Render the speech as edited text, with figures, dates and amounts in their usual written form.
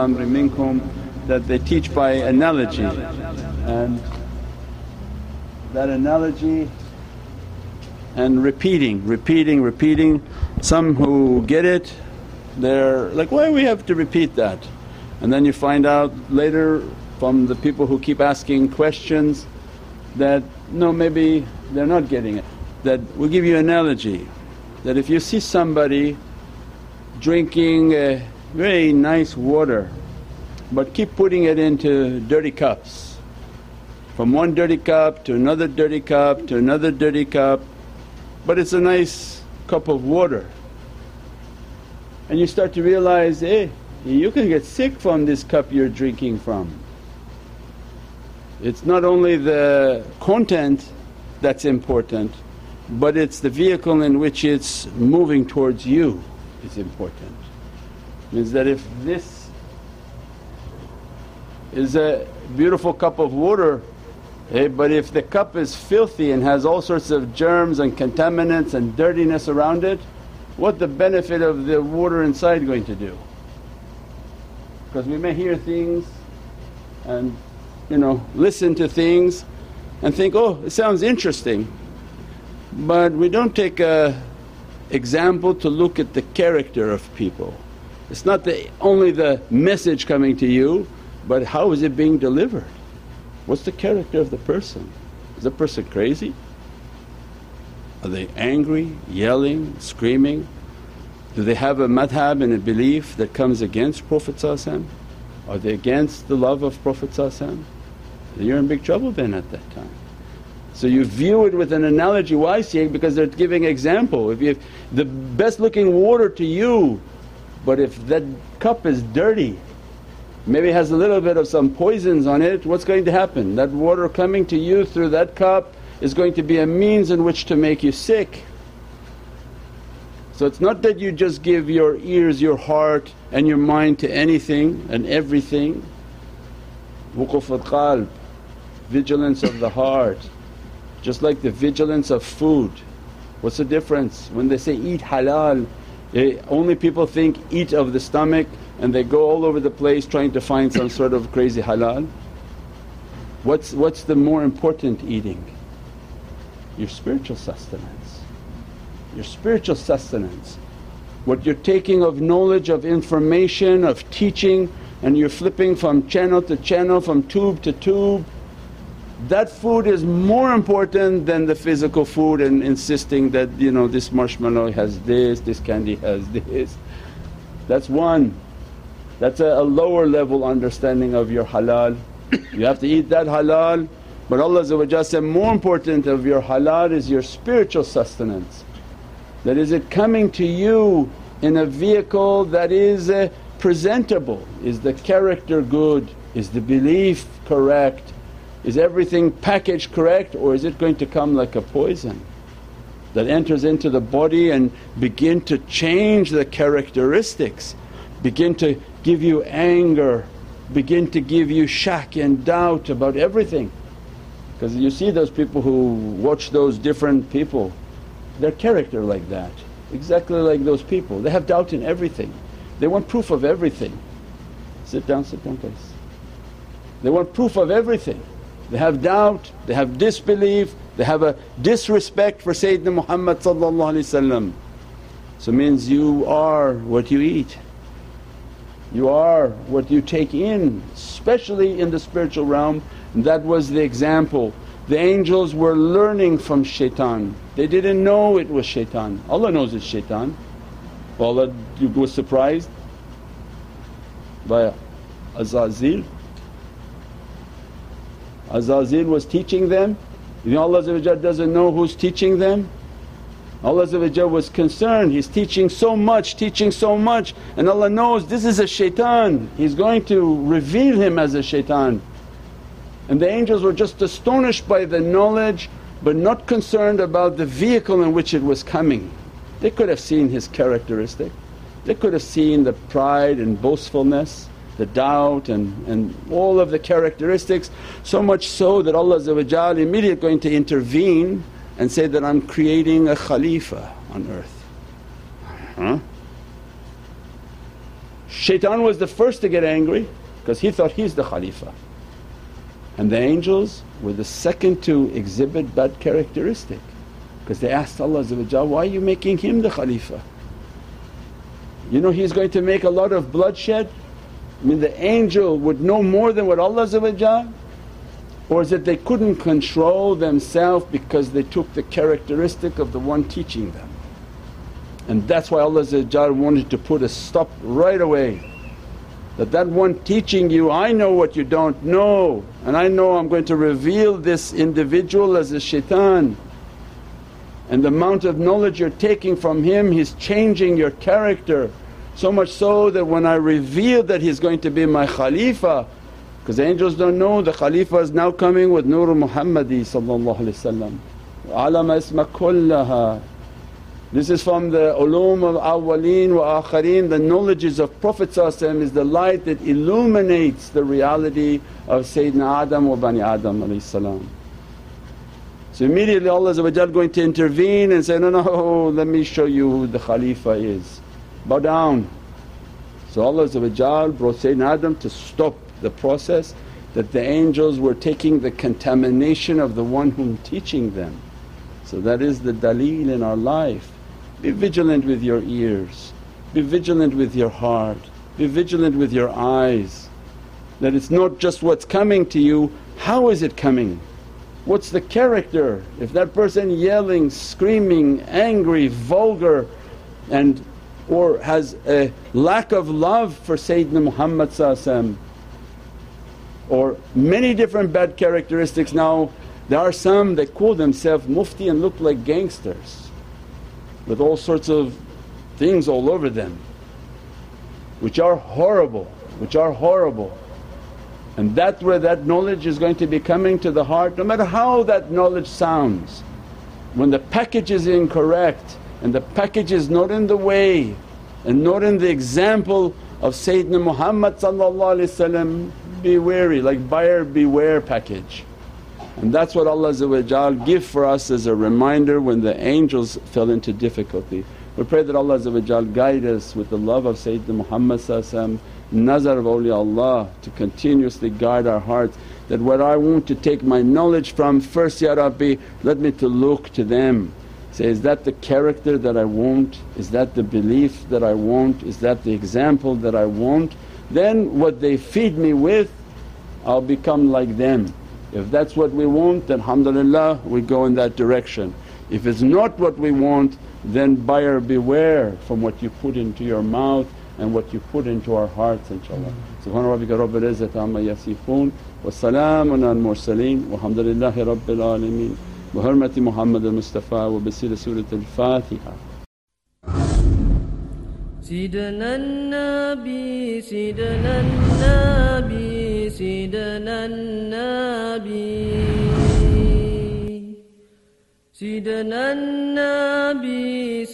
al-amri minkum, that they teach by analogy, and that analogy and repeating. Some who get it, they're like, why we have to repeat that? And then you find out later from the people who keep asking questions that, no, maybe they're not getting it. That we'll give you an analogy, that if you see somebody drinking a very nice water but keep putting it into dirty cups, from one dirty cup to another dirty cup to another dirty cup, but it's a nice cup of water, and you start to realize, hey, you can get sick from this cup you're drinking from. It's not only the content that's important, but it's the vehicle in which it's moving towards you is important. Means that if this is a beautiful cup of water, but if the cup is filthy and has all sorts of germs and contaminants and dirtiness around it, what the benefit of the water inside going to do? Because we may hear things and, you know, listen to things and think, oh, it sounds interesting, but we don't take a example to look at the character of people. It's not only the message coming to you, but how is it being delivered? What's the character of the person? Is the person crazy? Are they angry, yelling, screaming? Do they have a madhab and a belief that comes against Prophet? Are they against the love of Prophet? You're in big trouble then at that time. So you view it with an analogy. Why? Seeing, because they're giving example. If the best looking water to you, but if that cup is dirty, maybe has a little bit of some poisons on it, what's going to happen? That water coming to you through that cup is going to be a means in which to make you sick. So it's not that you just give your ears, your heart and your mind to anything and everything. Wuquf al Qalb, vigilance of the heart, just like the vigilance of food. What's the difference? When they say eat halal, only people think eat of the stomach and they go all over the place trying to find some sort of crazy halal. What's the more important eating? Your spiritual sustenance. Your spiritual sustenance, what you're taking of knowledge, of information, of teaching, and you're flipping from channel to channel, from tube to tube. That food is more important than the physical food and insisting that, you know, this marshmallow has this candy has this. That's one. That's a lower level understanding of your halal. You have to eat that halal, but Allah said, more important of your halal is your spiritual sustenance. That is, it coming to you in a vehicle that is presentable. Is the character good? Is the belief correct? Is everything packaged correct, or is it going to come like a poison that enters into the body and begin to change the characteristics, begin to give you anger, begin to give you shak and doubt about everything? Because you see those people who watch those different people, their character like that, exactly like those people. They have doubt in everything, they want proof of everything. Sit down please. They want proof of everything. They have doubt, they have disbelief, they have a disrespect for Sayyidina Muhammad. So means you are what you eat, you are what you take in, especially in the spiritual realm. That was the example. The angels were learning from shaitan, they didn't know it was shaitan. Allah knows it's shaitan. Allah was surprised by Azazil. Azazil was teaching them. You know, Allah doesn't know who's teaching them. Allah was concerned, He's teaching so much and Allah knows this is a shaitan, He's going to reveal him as a shaitan. And the angels were just astonished by the knowledge, but not concerned about the vehicle in which it was coming. They could have seen his characteristic, they could have seen the pride and boastfulness, the doubt and all of the characteristics, so much so that Allah immediately going to intervene and say that, I'm creating a khalifa on earth. Shaitan was the first to get angry because he thought he's the Khalifa, and the angels were the second to exhibit bad characteristic because they asked Allah, why are you making him the Khalifa? You know he's going to make a lot of bloodshed. I mean, the angel would know more than what Allah, or is it they couldn't control themselves because they took the characteristic of the one teaching them? And that's why Allah wanted to put a stop right away, that that one teaching you, I know what you don't know, and I know I'm going to reveal this individual as a shaitan, and the amount of knowledge you're taking from him, he's changing your character. So much so that when I reveal that he's going to be my Khalifa, because angels don't know the Khalifa is now coming with Nurul Muhammadi ﷺ. Alama isma kullaha. This is from the uloom of awwaleen wa akhareen, the knowledges of Prophet ﷺ is the light that illuminates the reality of Sayyidina Adam wa Bani Adam ﷺ. So immediately Allah going to intervene and say, no, let me show you who the Khalifa is. Bow down. So Allah brought Sayyidina Adam to stop the process that the angels were taking the contamination of the one whom teaching them. So that is the daleel in our life. Be vigilant with your ears, be vigilant with your heart, be vigilant with your eyes, that it's not just what's coming to you, how is it coming? What's the character? If that person yelling, screaming, angry, vulgar, and or has a lack of love for Sayyidina Muhammad or many different bad characteristics. Now there are some that call themselves mufti and look like gangsters with all sorts of things all over them which are horrible, And that's where that knowledge is going to be coming to the heart, no matter how that knowledge sounds. When the package is incorrect, and the package is not in the way and not in the example of Sayyidina Muhammad, be wary, like buyer beware package. And that's what Allah give for us as a reminder when the angels fell into difficulty. We pray that Allah guide us with the love of Sayyidina Muhammad, nazar of awliyaullah, to continuously guide our hearts, that what I want to take my knowledge from, first Ya Rabbi, let me to look to them. Say, is that the character that I want? Is that the belief that I want? Is that the example that I want? Then what they feed me with, I'll become like them. If that's what we want, then alhamdulillah we go in that direction. If it's not what we want, then buyer beware from what you put into your mouth and what you put into our hearts, inshaAllah. Subhana rabbika rabbi al-izzati amma yasifoon, wa salaamuna al-mursaleen, walhamdulillahi rabbil alameen. Bi hurmati Muhammad al-Mustafa wa bi Surat al-Fatiha. Sidana Nabi, Sidana Nabi, Sidana Nabi, Sidana Nabi.